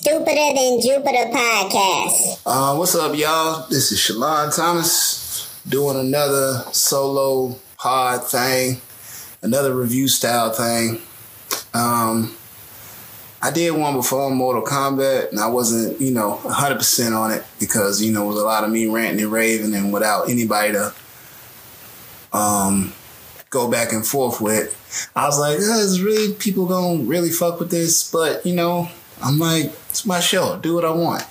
Stupider Than Jupiter podcast. What's up, y'all? This is Shalon Thomas doing another solo pod thing, another review style thing. I did one before on Mortal Kombat, and I wasn't, 100% on it because, it was a lot of me ranting and raving and without anybody to go back and forth with. I was like, is really people gonna really fuck with this? But, I'm like, it's my show. Do what I want.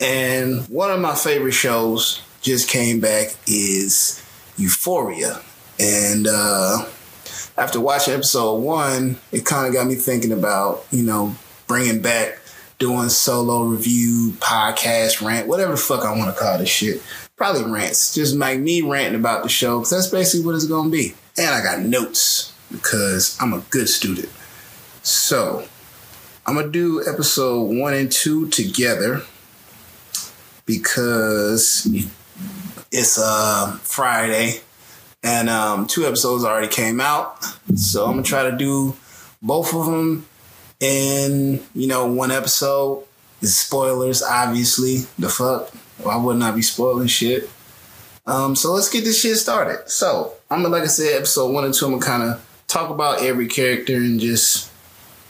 And one of my favorite shows just came back is Euphoria. And after watching episode 1, it kind of got me thinking about, bringing back, doing solo review, podcast, rant, whatever the fuck I want to call this shit. Probably rants. Just like me ranting about the show, because that's basically what it's going to be. And I got notes because I'm a good student. So I'm going to do episode 1 and 2 together because it's Friday and 2 episodes already came out. So I'm going to try to do both of them in, 1 episode. It's spoilers, obviously. The fuck? Why wouldn't I be spoiling shit? So let's get this shit started. So I'm going to, like I said, episode 1 and 2, I'm going to kind of talk about every character and just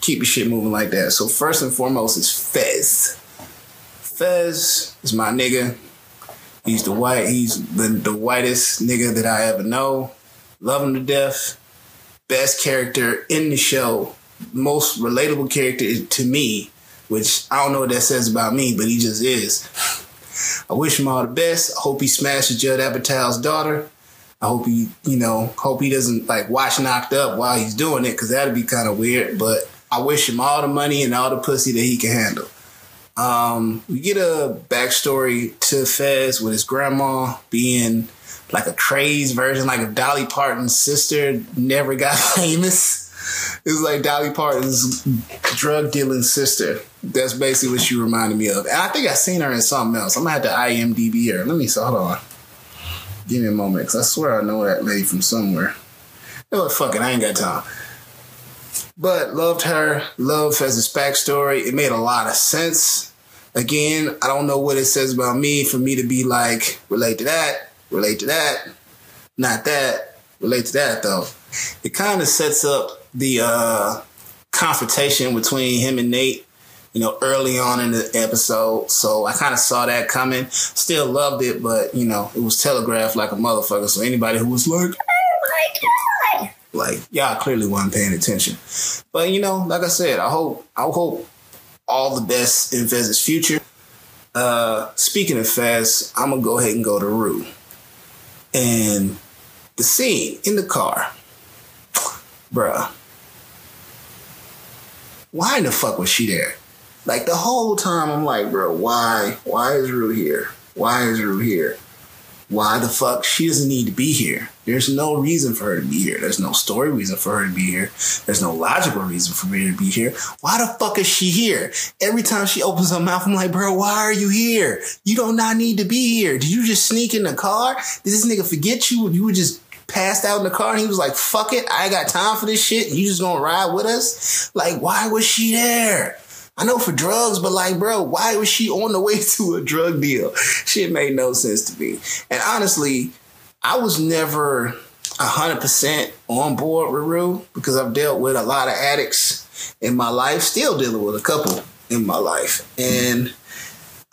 keep the shit moving like that. So first and foremost is Fez. Fez is my nigga. He's the white. He's the whitest nigga that I ever know. Love him to death. Best character in the show. Most relatable character to me, which I don't know what that says about me, but he just is. I wish him all the best. I hope he smashes Judd Apatow's daughter. I hope he, hope he doesn't watch Knocked Up while he's doing it, because that'd be kind of weird. But I wish him all the money and all the pussy that he can handle. We get a backstory to Fez with his grandma being like a crazed version, like a Dolly Parton's sister never got famous. It's like Dolly Parton's drug dealing sister. That's basically what she reminded me of. And I think I seen her in something else. I'm going to have to IMDb her. Hold on. Give me a moment, because I swear I know that lady from somewhere. No, fuck it. I ain't got time. But loved her, loved Fez's backstory. It made a lot of sense. Again, I don't know what it says about me for me to be like, relate to that, not that, relate to that though. It kind of sets up the confrontation between him and Nate, early on in the episode. So I kind of saw that coming. Still loved it, but, it was telegraphed like a motherfucker. So anybody who was like, oh my God. Y'all clearly wasn't paying attention. But, like I said, I hope all the best in Fez's future. Speaking of Fez, I'm going to go ahead and go to Rue. And the scene in the car. Bruh. Why in the fuck was she there? The whole time I'm like, bro, why? Why is Rue here? Why is Rue here? Why the fuck? She doesn't need to be here. There's no reason for her to be here. There's no story reason for her to be here. There's no logical reason for me to be here. Why the fuck is she here? Every time she opens her mouth, I'm like, bro, why are you here? You do not need to be here. Did you just sneak in the car? Did this nigga forget you? You were just passed out in the car and he was like, fuck it. I ain't got time for this shit. You just gonna ride with us? Why was she there? I know for drugs, but bro, why was she on the way to a drug deal? Shit made no sense to me. And honestly, I was never 100% on board with Rue because I've dealt with a lot of addicts in my life, still dealing with a couple in my life. And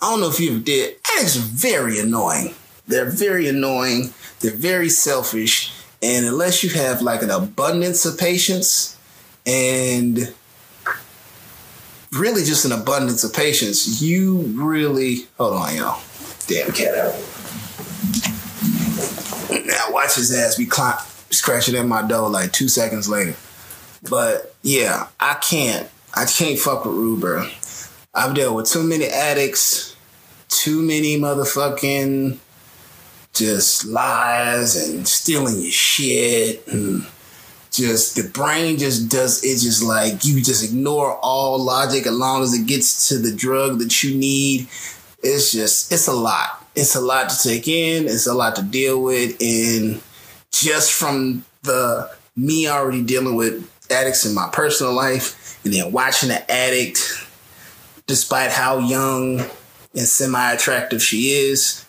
I don't know if you ever did. Addicts are very annoying. They're very annoying. They're very selfish. And unless you have an abundance of patience and really just an abundance of patience, you really... Hold on, y'all. Damn cat out. Now watch his ass be scratching at my door 2 seconds later. But yeah, I can't fuck with Rue, bro. I've dealt with too many addicts, too many motherfucking just lies and stealing your shit and just the brain just does it. Just you just ignore all logic as long as it gets to the drug that you need. It's a lot. It's a lot to take in. It's a lot to deal with. And just from me already dealing with addicts in my personal life and then watching an addict despite how young and semi-attractive she is,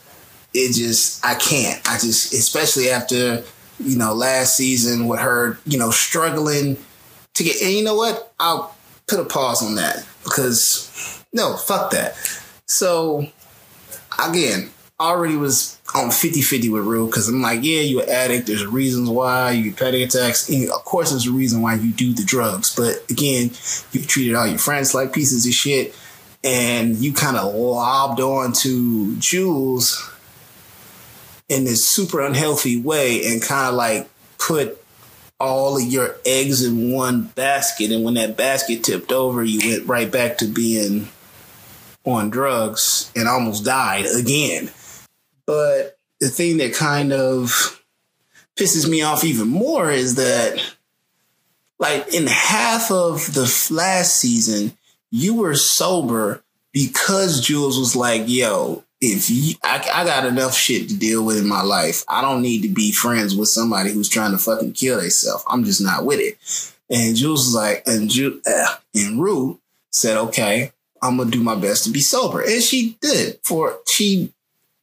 it just, I can't. I just, especially after, you know, last season with her, you know, struggling to get, and you know what? I'll put a pause on that because, no, fuck that. So, again, I already was on 50-50 with Rue because I'm like, yeah, you're an addict. There's reasons why you get petty attacks. And of course, there's a reason why you do the drugs. But again, you treated all your friends like pieces of shit. And you kind of lobbed on to Jules in this super unhealthy way and kind of like put all of your eggs in one basket. And when that basket tipped over, you went right back to being on drugs and almost died again. But the thing that kind of pisses me off even more is that, like, in half of the last season, you were sober because Jules was like, yo, if you, I got enough shit to deal with in my life. I don't need to be friends with somebody who's trying to fucking kill themselves. I'm just not with it. And Jules was like, and Rue said, okay, I'm going to do my best to be sober. And she did. She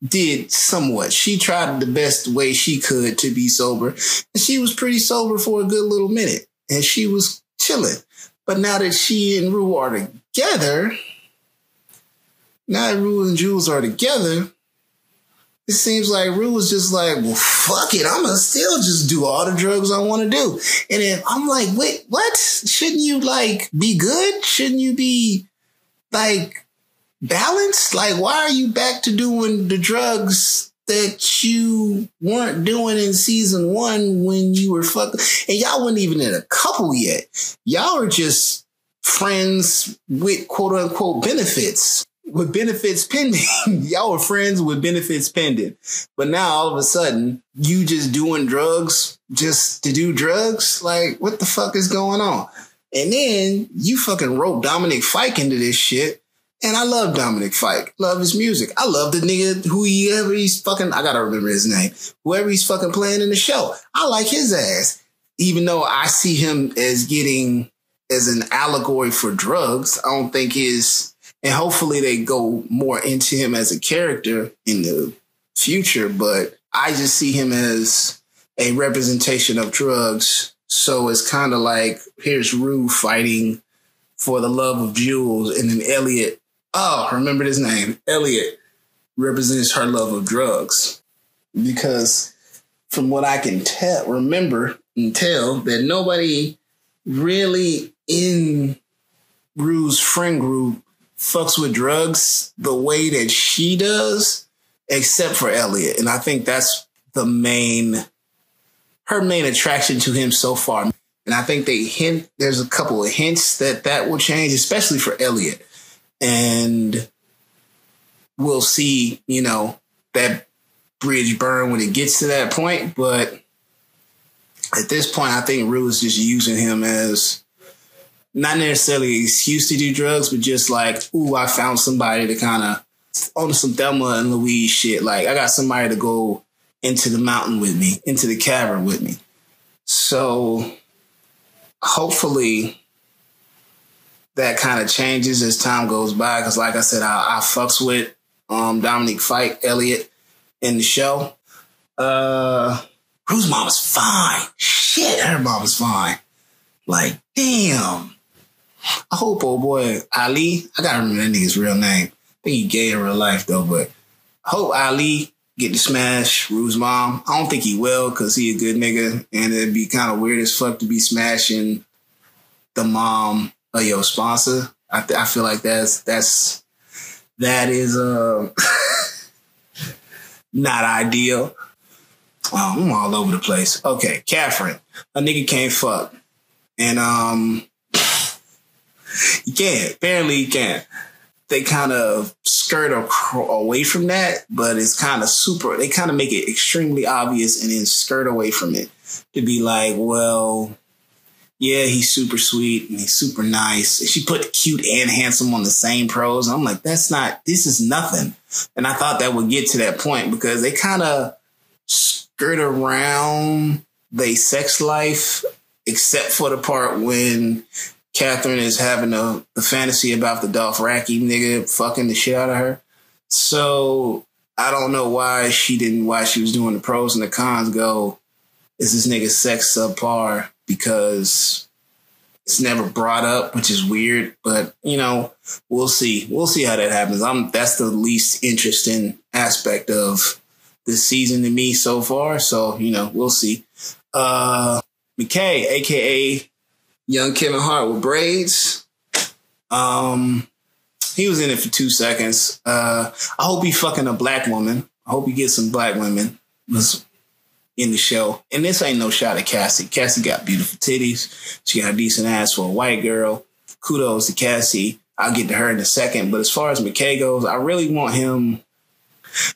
did somewhat. She tried the best way she could to be sober. And she was pretty sober for a good little minute. And she was chilling. But now that she and Rue are together, now that Rue and Jules are together, it seems like Rue was just like, well, fuck it. I'm going to still just do all the drugs I want to do. And then I'm like, wait, what? Shouldn't you, like, be good? Shouldn't you be, like, balanced? Like, why are you back to doing the drugs that you weren't doing in season one when you were fucking, and y'all weren't even in a couple yet. Y'all are just friends with quote unquote benefits, with benefits pending. Y'all were friends with benefits pending. But now all of a sudden you just doing drugs just to do drugs. Like, what the fuck is going on? And then you fucking rope Dominic Fike into this shit. And I love Dominic Fike. Love his music. I love the nigga whoever he's fucking, I gotta remember his name. Whoever he's fucking playing in the show. I like his ass. Even though I see him as getting, as an allegory for drugs, I don't think his, and hopefully they go more into him as a character in the future, but I just see him as a representation of drugs. So it's kind of like, here's Rue fighting for the love of Jules, and then Elliot, oh, remember his name. Elliot represents her love of drugs because from what I can tell, remember and tell that nobody really in Rue's friend group fucks with drugs the way that she does, except for Elliot. And I think that's the her main attraction to him so far. And I think they hint, there's a couple of hints that will change, especially for Elliot. And we'll see, you know, that bridge burn when it gets to that point. But at this point, I think Rue is just using him as not necessarily an excuse to do drugs, but just like, ooh, I found somebody to kind of own some Thelma and Louise shit. Like, I got somebody to go into the mountain with me, into the cavern with me. So hopefully that kind of changes as time goes by. Because like I said, I fucks with Dominic Fike, Elliot in the show. Rue's mom is fine. Shit, her mom is fine. Like, damn. I hope old boy Ali, I gotta remember that nigga's real name. I think he gay in real life though, but I hope Ali get to smash Rue's mom. I don't think he will because he a good nigga and it'd be kind of weird as fuck to be smashing the mom of your sponsor. I feel like that is not ideal. Oh, I'm all over the place. Okay, Catherine, a nigga can't fuck. And he can't. Apparently he can't. They kind of skirt away from that, but it's kind of super. They kind of make it extremely obvious and then skirt away from it to be like, well, yeah, he's super sweet and he's super nice. And she put cute and handsome on the same pros. And I'm like, this is nothing. And I thought that would get to that point because they kind of skirt around their sex life, except for the part when Catherine is having the fantasy about the Dothraki nigga fucking the shit out of her. So I don't know why she didn't, why she was doing the pros and the cons, go, is this nigga's sex subpar? Because it's never brought up, which is weird, but you know, we'll see. We'll see how that happens. That's the least interesting aspect of this season to me so far. So, you know, we'll see. McKay, aka Young Kevin Hart with braids. He was in it for 2 seconds. I hope he fucking a black woman. I hope he gets some black women in the show. And this ain't no shot at Cassie. Cassie got beautiful titties. She got a decent ass for a white girl. Kudos to Cassie. I'll get to her in a second. But as far as McKay goes, I really want him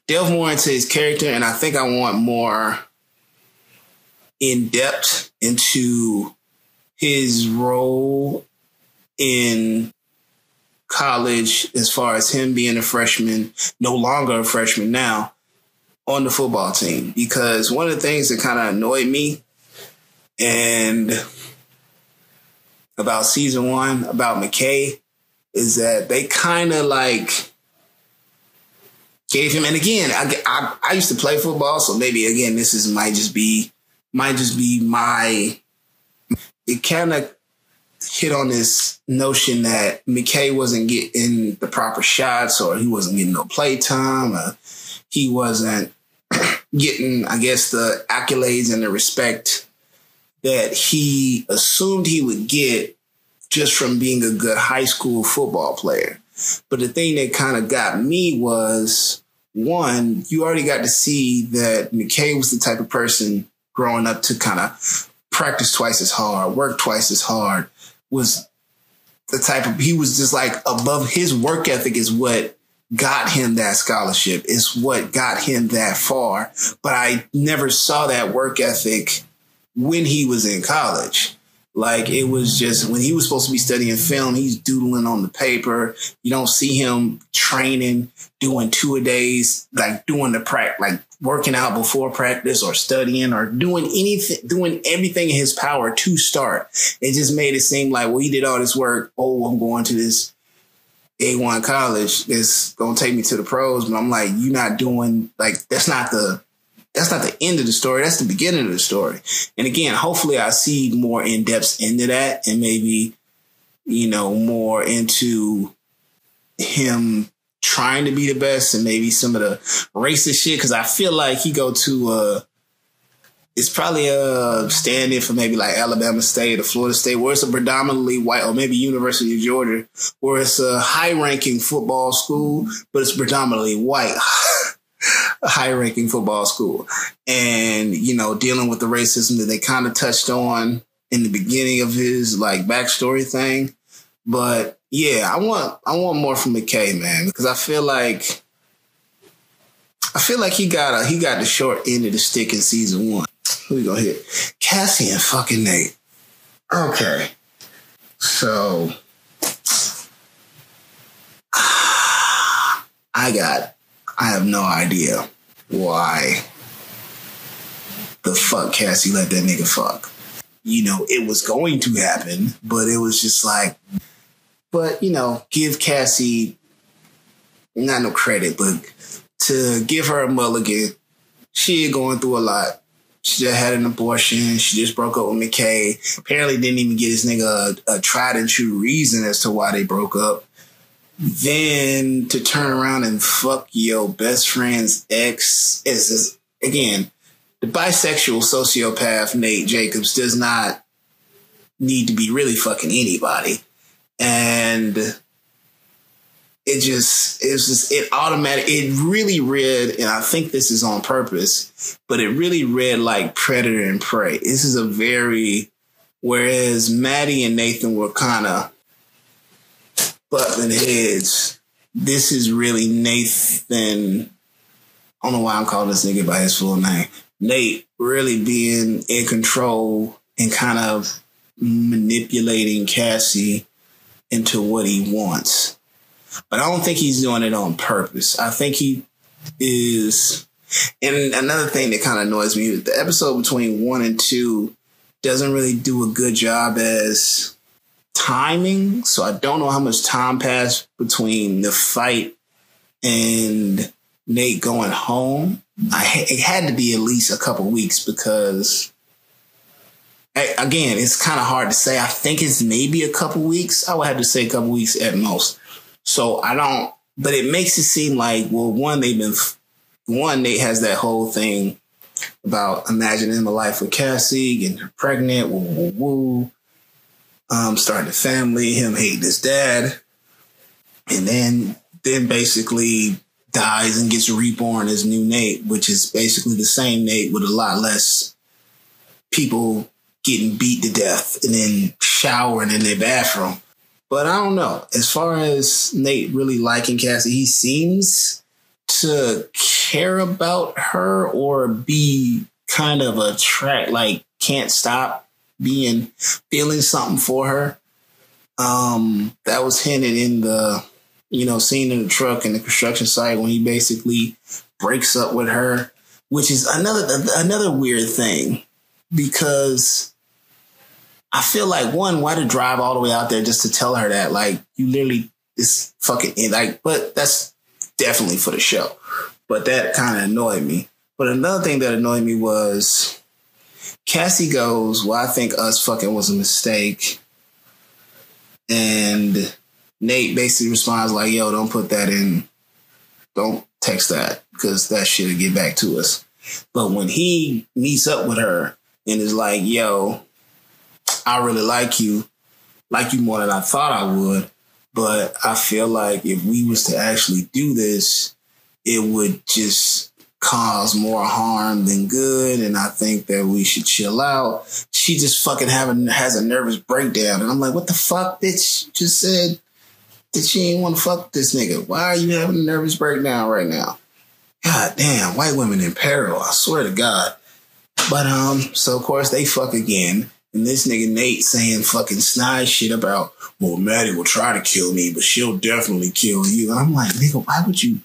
delve more into his character. And I think I want more in depth into his role in college, as far as him being a freshman, no longer a freshman now, on the football team. Because one of the things that kind of annoyed me and about season one, about McKay, is that they kind of like gave him, and again, I used to play football, so maybe again, this is might just be my, it kind of hit on this notion that McKay wasn't getting the proper shots, or he wasn't getting no playtime, or he wasn't getting, I guess, the accolades and the respect that he assumed he would get just from being a good high school football player. But the thing that kind of got me was, one, you already got to see that McKay was the type of person growing up to kind of practice twice as hard, work twice as hard, was the type of, he was just like above, his work ethic is what got him that scholarship, is what got him that far. But I never saw that work ethic when he was in college. Like, it was just when he was supposed to be studying film, he's doodling on the paper. You don't see him training, doing two-a-days, like doing the practice, like working out before practice or studying or doing anything, doing everything in his power to start. It just made it seem like, well, he did all this work. Oh, I'm going to this A1 college. It's going to take me to the pros. But I'm like, you're not doing, like, that's not the end of the story. That's the beginning of the story. And again, hopefully I see more in depth into that, and maybe, you know, more into him trying to be the best, and maybe some of the racist shit. Cause I feel like he go to, it's probably a stand in for maybe like Alabama State or Florida State, where it's a predominantly white, or maybe University of Georgia, where it's a high ranking football school, but it's predominantly white. A high-ranking football school, and, you know, dealing with the racism that they kind of touched on in the beginning of his like backstory thing. But yeah, I want more from McKay, man, because I feel like he got the short end of the stick in season one. Who we gonna hit? Cassie and fucking Nate. Okay, so I have no idea why the fuck Cassie let that nigga fuck. You know, it was going to happen, but it was just like, but, you know, give Cassie, not no credit, but to give her a mulligan. She had going through a lot. She just had an abortion. She just broke up with McKay. Apparently didn't even get this nigga a tried and true reason as to why they broke up. Then to turn around and fuck your best friend's ex is, again, the bisexual sociopath Nate Jacobs does not need to be really fucking anybody. And it really read, and I think this is on purpose, but it really read like Predator and Prey. This is a very, whereas Maddie and Nathan were kind of butting heads, this is really Nathan. I don't know why I'm calling this nigga by his full name. Nate really being in control and kind of manipulating Cassie into what he wants. But I don't think he's doing it on purpose. I think he is. And another thing that kind of annoys me is the episode between 1 and 2 doesn't really do a good job as timing, so I don't know how much time passed between the fight and Nate going home. It had to be at least a couple weeks because, again, it's kind of hard to say. I think it's maybe a couple weeks. I would have to say a couple weeks at most. So I don't, but it makes it seem like, well, Nate has that whole thing about imagining a life with Cassie, getting her pregnant, starting a family, him hating his dad, and then basically dies and gets reborn as new Nate, which is basically the same Nate with a lot less people getting beat to death and then showering in their bathroom. But I don't know. As far as Nate really liking Cassie, he seems to care about her or be kind of a track, like can't stop feeling something for her. That was hinted in the, scene in the truck in the construction site when he basically breaks up with her, which is another weird thing because I feel like, one, why to drive all the way out there just to tell her that? Like, you literally, it's fucking, like, but that's definitely for the show. But that kind of annoyed me. But another thing that annoyed me was Cassie goes, well, I think us fucking was a mistake. And Nate basically responds like, yo, don't put that in. Don't text that because that shit will get back to us. But when he meets up with her and is like, yo, I really like you more than I thought I would. But I feel like if we was to actually do this, it would just cause more harm than good. And I think that we should chill out. She just fucking has a nervous breakdown. And I'm like, what the fuck, bitch? You just said that she ain't want to fuck this nigga. Why are you having a nervous breakdown right now? God damn, white women in peril. I swear to God. But, so of course they fuck again. And this nigga Nate saying fucking snide shit about, well, Maddie will try to kill me, but she'll definitely kill you. And I'm like, nigga, why would you?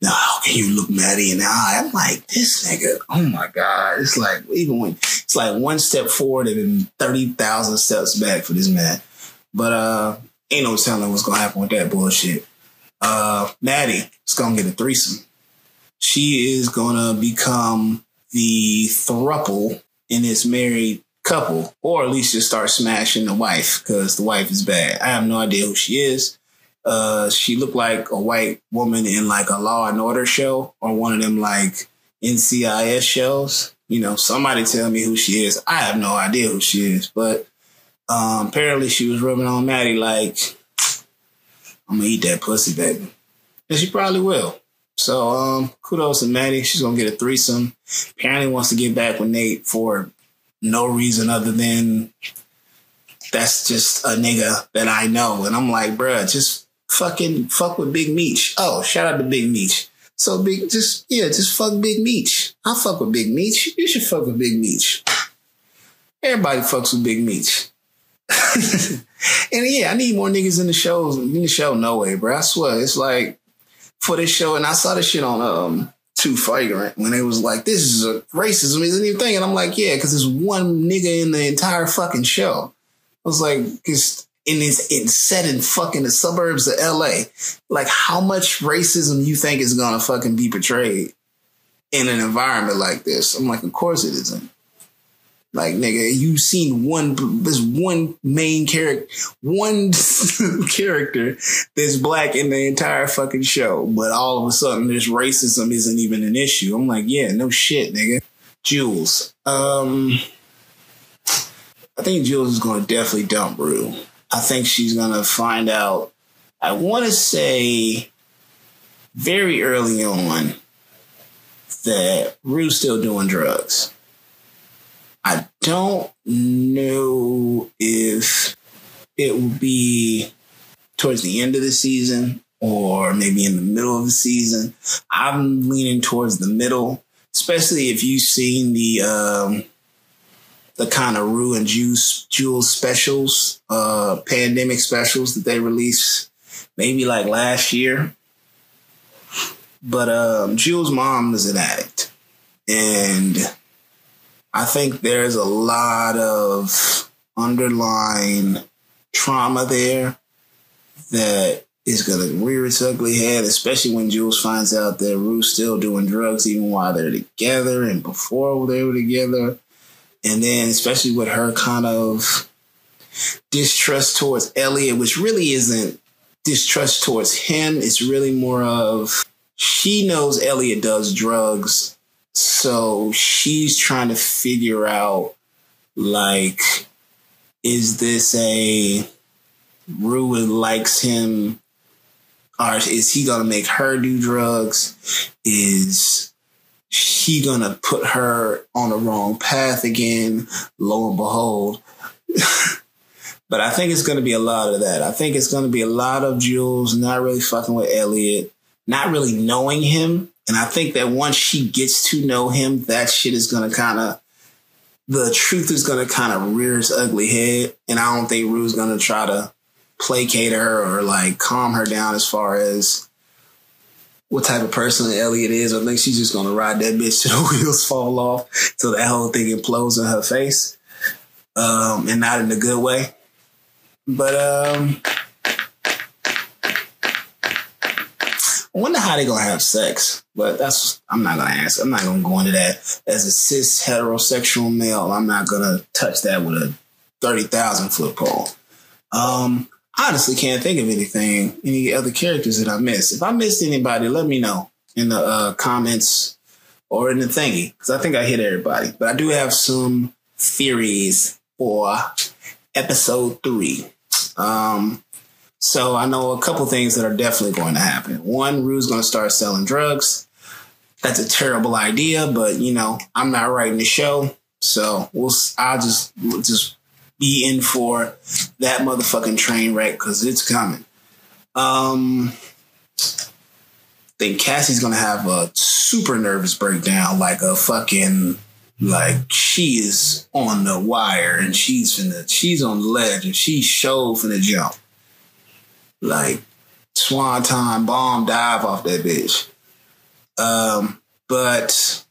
Now, how can you look Maddie in the eye? I'm like, this nigga, oh my God. It's like, even when it's like one step forward and 30,000 steps back for this man. But ain't no telling what's gonna happen with that bullshit. Maddie is gonna get a threesome. She is gonna become the thruple in this married couple, or at least just start smashing the wife because the wife is bad. I have no idea who she is. She looked like a white woman in like a Law and Order show or one of them like NCIS shows. Somebody tell me who she is. I have no idea who she is, but apparently she was rubbing on Maddie like, I'm gonna eat that pussy, baby. And she probably will. So kudos to Maddie. She's gonna get a threesome. Apparently wants to get back with Nate for no reason other than that's just a nigga that I know. And I'm like, bruh, just fucking fuck with Big Meach. Oh, shout out to Big Meach. So just fuck Big Meach. I fuck with Big Meach. You should fuck with Big Meach. Everybody fucks with Big Meach. And yeah, I need more niggas in the shows. In the show, no way, bro. I swear, it's like for this show, and I saw this shit on Too Fighter when it was like, this is a racism isn't even thing. And I'm like, yeah, because there's one nigga in the entire fucking show. I was like, it's set in fucking the suburbs of LA. Like, how much racism you think is gonna fucking be portrayed in an environment like this? I'm like, of course it isn't. Like, nigga, you've seen one character that's black in the entire fucking show, but all of a sudden this racism isn't even an issue. I'm like, yeah, no shit, nigga. Jules. I think Jules is going to definitely dump Rue. I think she's going to find out, I want to say very early on, that Rue's still doing drugs. I don't know if it will be towards the end of the season or maybe in the middle of the season. I'm leaning towards the middle, especially if you've seen the kind of Rue and Jules specials, pandemic specials that they released maybe like last year. But Jules' mom is an addict. And I think there's a lot of underlying trauma there that is going to rear its ugly head, especially when Jules finds out that Rue's still doing drugs even while they're together and before they were together. And then especially with her kind of distrust towards Elliot, which really isn't distrust towards him. It's really more of she knows Elliot does drugs. So she's trying to figure out, like, is this a Rue likes him? Or is he going to make her do drugs? Is she going to put her on the wrong path again? Lo and behold. But I think it's going to be a lot of that. I think it's going to be a lot of Jules not really fucking with Elliot, not really knowing him. And I think that once she gets to know him, that shit is going to kind of, the truth is going to kind of rear its ugly head. And I don't think Rue's going to try to placate her or like calm her down as far as what type of person Elliot is. I think she's just going to ride that bitch till the wheels fall off, till that whole thing implodes in her face. And not in a good way. But I wonder how they're going to have sex, but that's, I'm not going to ask. I'm not going to go into that. As a cis heterosexual male, I'm not going to touch that with a 30,000 foot pole. Honestly, can't think of anything, any other characters that I missed. If I missed anybody, let me know in the comments or in the thingy, because I think I hit everybody. But I do have some theories for episode 3. So I know a couple things that are definitely going to happen. One, Rue's going to start selling drugs. That's a terrible idea, but you know, I'm not writing the show, so I'll just be in for that motherfucking train wreck because it's coming. I think Cassie's going to have a super nervous breakdown, like a fucking, like she is on the wire and she's on the ledge and she's showed finna jump. Like swanton bomb dive off that bitch. But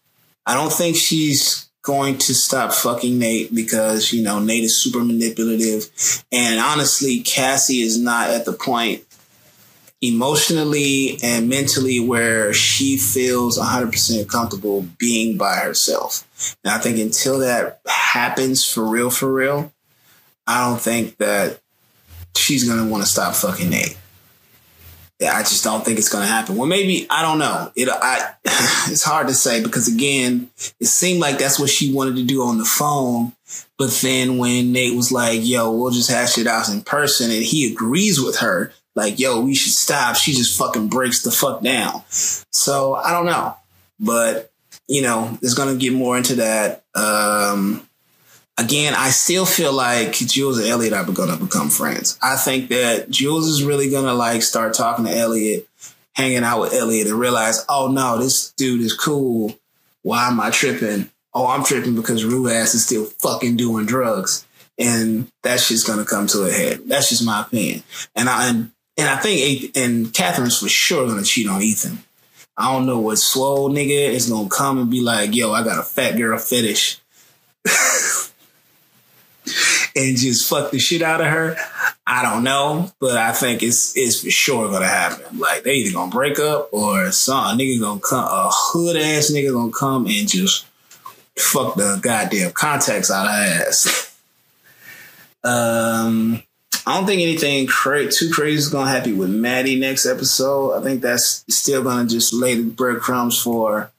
I don't think she's going to stop fucking Nate because, you know, Nate is super manipulative. And honestly, Cassie is not at the point emotionally and mentally where she feels 100% comfortable being by herself. And I think until that happens for real, I don't think that she's going to want to stop fucking Nate. Yeah, I just don't think it's going to happen. Well, maybe, I don't know. It's hard to say because, again, it seemed like that's what she wanted to do on the phone. But then when Nate was like, yo, we'll just hash it out in person, and he agrees with her, like, yo, we should stop, she just fucking breaks the fuck down. So I don't know. But, you know, it's going to get more into that. Again, I still feel like Jules and Elliot are going to become friends. I think that Jules is really going to like start talking to Elliot, hanging out with Elliot, and realize, oh, no, this dude is cool. Why am I tripping? Oh, I'm tripping because Rue ass is still fucking doing drugs. And that shit's going to come to a head. That's just my opinion. And I think Catherine's for sure going to cheat on Ethan. I don't know what swole nigga is going to come and be like, yo, I got a fat girl fetish. And just fuck the shit out of her. I don't know, but I think it's for sure going to happen. Like, they either going to break up or some nigga going to come, a hood ass nigga going to come and just fuck the goddamn contacts out of her ass. I don't think anything too crazy is going to happen with Maddie next episode. I think that's still going to just lay the breadcrumbs for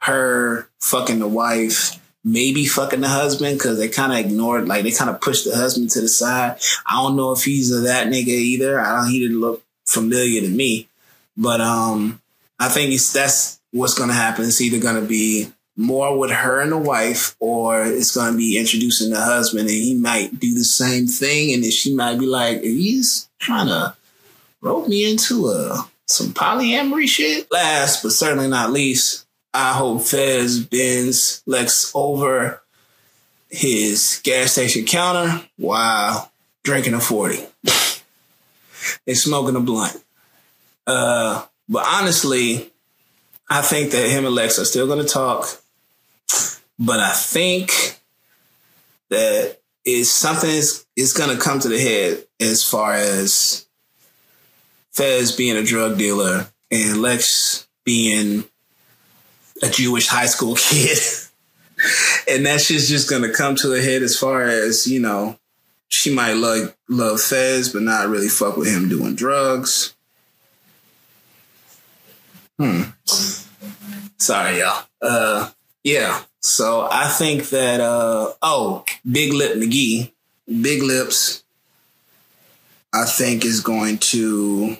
her fucking the wife, maybe fucking the husband, because they kind of ignored, like they kind of pushed the husband to the side. I don't know if he's that nigga either. He didn't look familiar to me. But I think that's what's going to happen. It's either going to be more with her and the wife, or it's going to be introducing the husband, and he might do the same thing. And then she might be like, he's trying to rope me into some polyamory shit. Last but certainly not least, I hope Fez bends Lex over his gas station counter while drinking a 40. They're smoking a blunt. But honestly, I think that him and Lex are still going to talk. But I think that it's something it's going to come to the head as far as Fez being a drug dealer and Lex being a Jewish high school kid. And that shit's just going to come to a head as far as, you know, she might love Fez, but not really fuck with him doing drugs. Sorry, y'all. Yeah. So I think that, Big Lip McGee, Big Lips, I think is going to,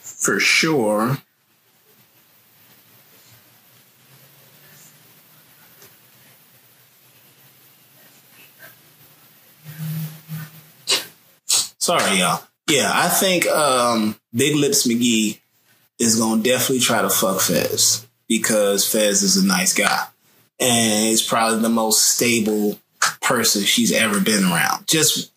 for sure, sorry, y'all. Yeah, I think Big Lips McGee is going to definitely try to fuck Fez because Fez is a nice guy and is probably the most stable person she's ever been around. Just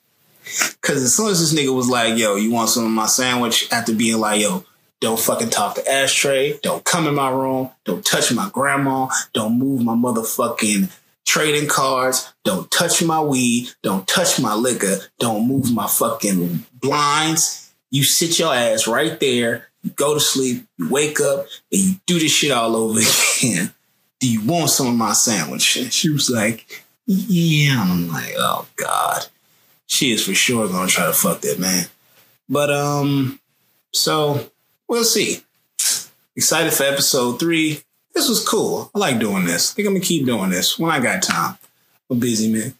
because as soon as this nigga was like, yo, you want some of my sandwich? After being like, yo, don't fucking talk to Ashtray. Don't come in my room. Don't touch my grandma. Don't move my motherfucking trading cards, don't touch my weed, don't touch my liquor, don't move my fucking blinds. You sit your ass right there, you go to sleep, you wake up, and you do this shit all over again. Do you want some of my sandwich? And she was like, yeah. And I'm like, oh, God. She is for sure going to try to fuck that man. But, so we'll see. Excited for episode 3. This was cool. I like doing this. I think I'm going to keep doing this when I got time. I'm a busy man.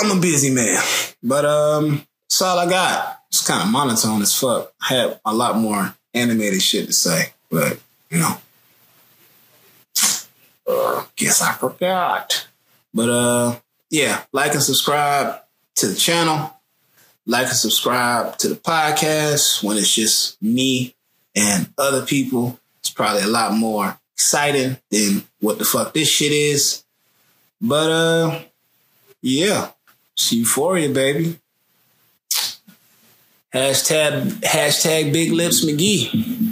I'm a busy man. But that's all I got. It's kind of monotone as fuck. I had a lot more animated shit to say. But, you know. Guess I forgot. But, yeah. Like and subscribe to the channel. Like and subscribe to the podcast when it's just me and other people. It's probably a lot more exciting than what the fuck this shit is. But, yeah. It's Euphoria, baby. Hashtag Big Lips McGee.